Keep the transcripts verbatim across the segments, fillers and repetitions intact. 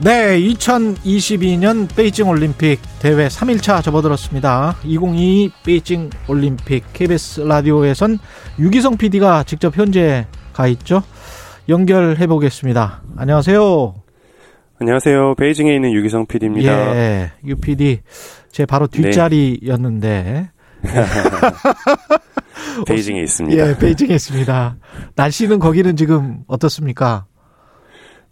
네, 이천이십이 년 베이징 올림픽 대회 삼 일차 접어들었습니다. 이천이십이 베이징 올림픽 케이비에스 라디오에선 유기성 피디가 직접 현지에 가 있죠. 연결해 보겠습니다. 안녕하세요. 안녕하세요. 베이징에 있는 유기성 피디입니다. 예, 유 피디. 제 바로 뒷자리였는데. 네. 베이징에 있습니다. 예, 베이징에 있습니다. 날씨는 거기는 지금 어떻습니까?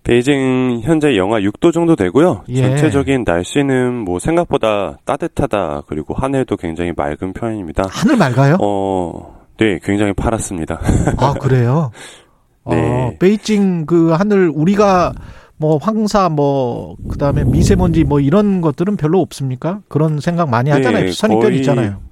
베이징 현재 영하 육 도 정도 되고요. 예. 전체적인 날씨는 뭐 생각보다 따뜻하다. 그리고 하늘도 굉장히 맑은 편입니다. 하늘 맑아요? 어, 네, 굉장히 파랗습니다. 아, 그래요? 네. 어, 베이징 그 하늘 우리가 뭐 황사 뭐 그다음에 미세먼지 뭐 이런 것들은 별로 없습니까? 그런 생각 많이 하잖아요. 네, 선입견 있잖아요.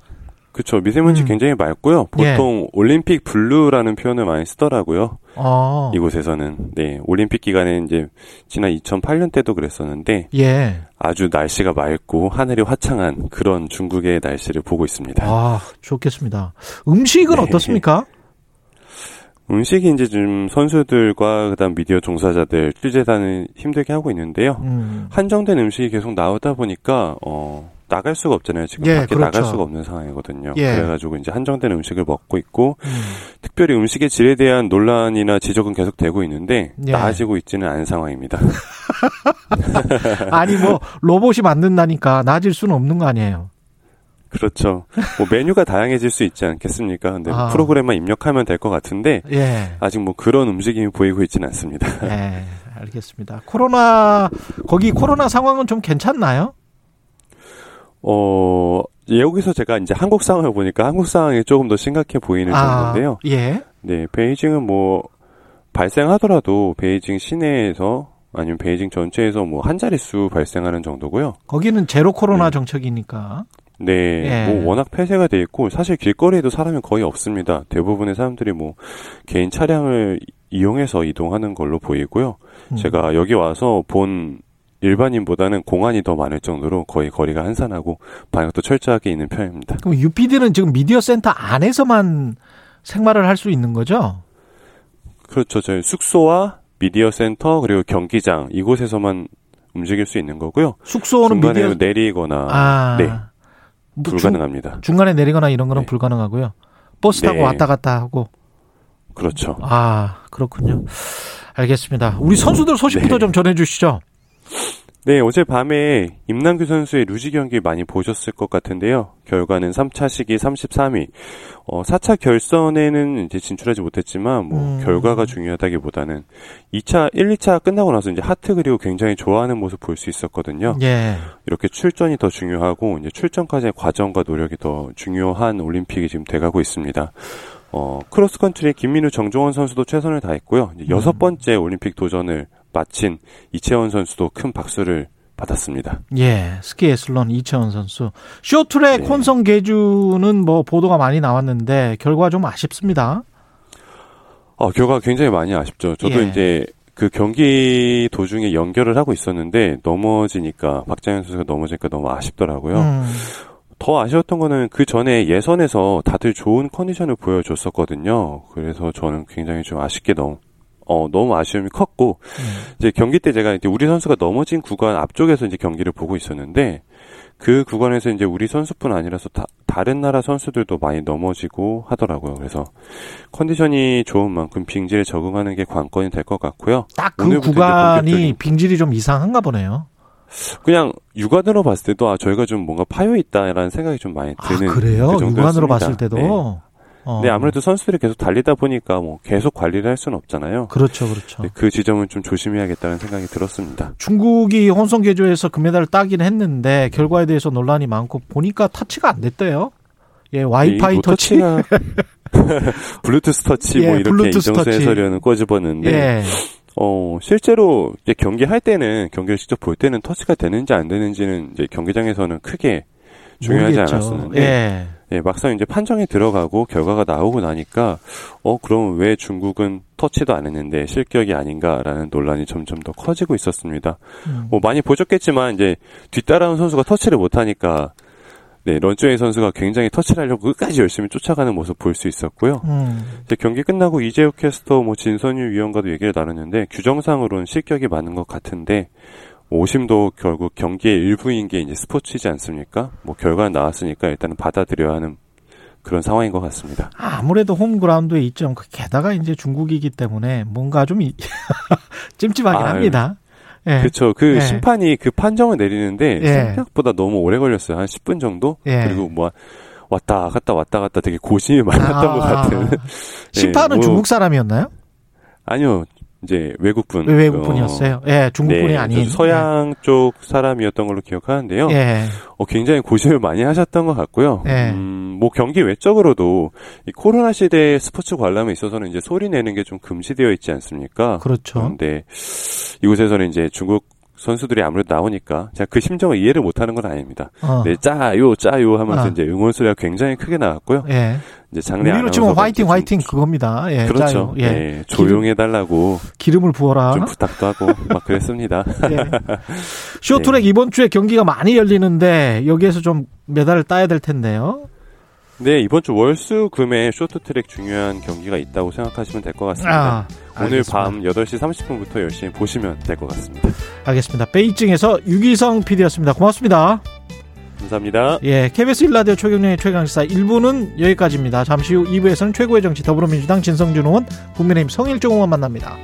그렇죠. 미세먼지 음. 굉장히 맑고요. 보통 예. 올림픽 블루라는 표현을 많이 쓰더라고요. 아. 이곳에서는 네 올림픽 기간에 이제 지난 이천팔 년 때도 그랬었는데 예. 아주 날씨가 맑고 하늘이 화창한 그런 중국의 날씨를 보고 있습니다. 아 좋겠습니다. 음식은 네. 어떻습니까? 음식이 이제 지금 선수들과 그다음 미디어 종사자들 취재단을 힘들게 하고 있는데요. 음. 한정된 음식이 계속 나오다 보니까 어. 나갈 수가 없잖아요. 지금 예, 밖에 그렇죠. 나갈 수가 없는 상황이거든요. 예. 그래가지고 이제 한정된 음식을 먹고 있고 음. 특별히 음식의 질에 대한 논란이나 지적은 계속 되고 있는데 예. 나아지고 있지는 않은 상황입니다. 아니 뭐 로봇이 만든다니까 나아질 수는 없는 거 아니에요. 그렇죠. 뭐 메뉴가 다양해질 수 있지 않겠습니까? 근데 아. 프로그램만 입력하면 될 것 같은데 예. 아직 뭐 그런 움직임이 보이고 있지는 않습니다. 예, 알겠습니다. 코로나 거기 코로나 상황은 좀 괜찮나요? 어, 여기서 제가 이제 한국 상황을 보니까 한국 상황이 조금 더 심각해 보이는 아, 정도인데요. 예. 네, 베이징은 뭐, 발생하더라도 베이징 시내에서 아니면 베이징 전체에서 뭐 한 자릿수 발생하는 정도고요. 거기는 제로 코로나 네. 정책이니까. 네, 예. 뭐 워낙 폐쇄가 돼 있고 사실 길거리에도 사람이 거의 없습니다. 대부분의 사람들이 뭐 개인 차량을 이용해서 이동하는 걸로 보이고요. 음. 제가 여기 와서 본 일반인보다는 공안이 더 많을 정도로 거의 거리가 한산하고 방역도 철저하게 있는 편입니다. 그럼 유피디는 지금 미디어 센터 안에서만 생활을 할 수 있는 거죠? 그렇죠. 저희 숙소와 미디어 센터 그리고 경기장 이곳에서만 움직일 수 있는 거고요. 숙소는 중간에 미디어... 내리거나 아... 네. 불가능합니다. 중, 중간에 내리거나 이런 거는 네. 불가능하고요. 버스 타고 네. 왔다 갔다 하고. 그렇죠. 아, 그렇군요. 알겠습니다. 우리 선수들 소식부터 네. 좀 전해 주시죠. 네, 어제 밤에 임남규 선수의 루지 경기 많이 보셨을 것 같은데요. 결과는 삼 차 시기 삼십삼 위. 어, 사 차 결선에는 이제 진출하지 못했지만, 뭐, 음. 결과가 중요하다기보다는 이 차, 일, 이 차 끝나고 나서 이제 하트 그리고 굉장히 좋아하는 모습 볼 수 있었거든요. 예. 이렇게 출전이 더 중요하고, 이제 출전까지의 과정과 노력이 더 중요한 올림픽이 지금 돼가고 있습니다. 어, 크로스컨트리 김민우, 정종원 선수도 최선을 다했고요. 이제 음. 여섯 번째 올림픽 도전을 마친 이채원 선수도 큰 박수를 받았습니다. 예, 스키 애슬론 이채원 선수. 쇼트랙 네. 혼성 계주는 뭐 보도가 많이 나왔는데 결과 좀 아쉽습니다. 어, 결과 굉장히 많이 아쉽죠. 저도 예. 이제 그 경기 도중에 연결을 하고 있었는데 넘어지니까 박자현 선수가 넘어지니까 너무 아쉽더라고요. 음. 더 아쉬웠던 거는 그 전에 예선에서 다들 좋은 컨디션을 보여줬었거든요. 그래서 저는 굉장히 좀 아쉽게 너무 어, 너무 아쉬움이 컸고, 음. 이제 경기 때 제가 이제 우리 선수가 넘어진 구간 앞쪽에서 이제 경기를 보고 있었는데, 그 구간에서 이제 우리 선수뿐 아니라서 다, 다른 나라 선수들도 많이 넘어지고 하더라고요. 그래서 컨디션이 좋은 만큼 빙질에 적응하는 게 관건이 될 것 같고요. 딱 그 구간이 빙질이 좀 이상한가 보네요. 그냥 육안으로 봤을 때도, 아, 저희가 좀 뭔가 파여있다라는 생각이 좀 많이 드는. 아, 그래요? 그 육안으로 봤을 때도? 네. 네, 아무래도 선수들이 계속 달리다 보니까 뭐 계속 관리를 할 수는 없잖아요. 그렇죠, 그렇죠. 네, 그 지점은 좀 조심해야겠다는 생각이 들었습니다. 중국이 혼성 계주에서 금메달을 따긴 했는데 결과에 대해서 논란이 많고 보니까 터치가 안 됐대요. 예, 와이파이 터치, 터치나... 블루투스 터치 예, 뭐 이렇게 이정수 해설위원은 꼬집었는데. 예. 어, 실제로, 이제 경기할 때는, 경기를 직접 볼 때는 터치가 되는지 안 되는지는 이제 경기장에서는 크게 중요하지 모르겠죠. 않았었는데. 예. 예, 막상 이제 판정에 들어가고 결과가 나오고 나니까, 어, 그럼 왜 중국은 터치도 안 했는데 실격이 아닌가라는 논란이 점점 더 커지고 있었습니다. 음. 뭐 많이 보셨겠지만, 이제 뒤따라온 선수가 터치를 못하니까, 네, 런쥬웨이 선수가 굉장히 터치를 하려고 끝까지 열심히 쫓아가는 모습 볼 수 있었고요. 음. 이제 경기 끝나고 이재우 캐스터, 뭐 진선율 위원과도 얘기를 나눴는데 규정상으로는 실격이 맞는 것 같은데 오심도 결국 경기의 일부인 게 이제 스포츠이지 않습니까? 뭐 결과는 나왔으니까 일단은 받아들여야 하는 그런 상황인 것 같습니다. 아무래도 홈그라운드에 있죠. 게다가 이제 중국이기 때문에 뭔가 좀 찜찜하긴 아, 합니다. 예. 그렇죠. 그 예. 심판이 그 판정을 내리는데 예. 생각보다 너무 오래 걸렸어요. 한 십 분 정도? 예. 그리고 뭐 왔다 갔다 왔다 갔다 되게 고심이 많았던 아, 것 같은. 심판은 예, 뭐, 중국 사람이었나요? 아니요. 이제 외국분. 외국분이었어요. 어, 예, 중국분이 네, 아닌. 서양 예. 쪽 사람이었던 걸로 기억하는데요. 예. 어, 굉장히 고심을 많이 하셨던 것 같고요. 예. 음, 뭐 경기 외적으로도 이 코로나 시대의 스포츠 관람에 있어서는 이제 소리 내는 게 좀 금지되어 있지 않습니까? 그렇죠. 그런데 이곳에서는 이제 중국 선수들이 아무래도 나오니까 제가 그 심정을 이해를 못하는 건 아닙니다. 어. 네, 짜요, 짜요 하면서 어. 이제 응원 소리가 굉장히 크게 나왔고요. 예. 이제 장례 우리로 치면 화이팅, 화이팅 그겁니다. 예, 그렇죠. 짜요. 예. 예, 조용해달라고 기름을 부어라. 좀 부탁도 하고 막 그랬습니다. 예. 쇼트랙 예. 이번 주에 경기가 많이 열리는데 여기에서 좀 메달을 따야 될 텐데요. 네, 이번 주 월수 금에 쇼트트랙 중요한 경기가 있다고 생각하시면 될 것 같습니다. 아, 오늘 밤 여덟 시 삼십 분부터 열심히 보시면 될 것 같습니다. 알겠습니다. 베이징에서 유기성 피디였습니다. 고맙습니다. 감사합니다. 예, 케이비에스 일 라디오 최경영의 최강시사 일 부는 여기까지입니다. 잠시 후 이 부에서는 최고의 정치 더불어민주당 진성준 의원, 국민의힘 성일종 의원 만납니다.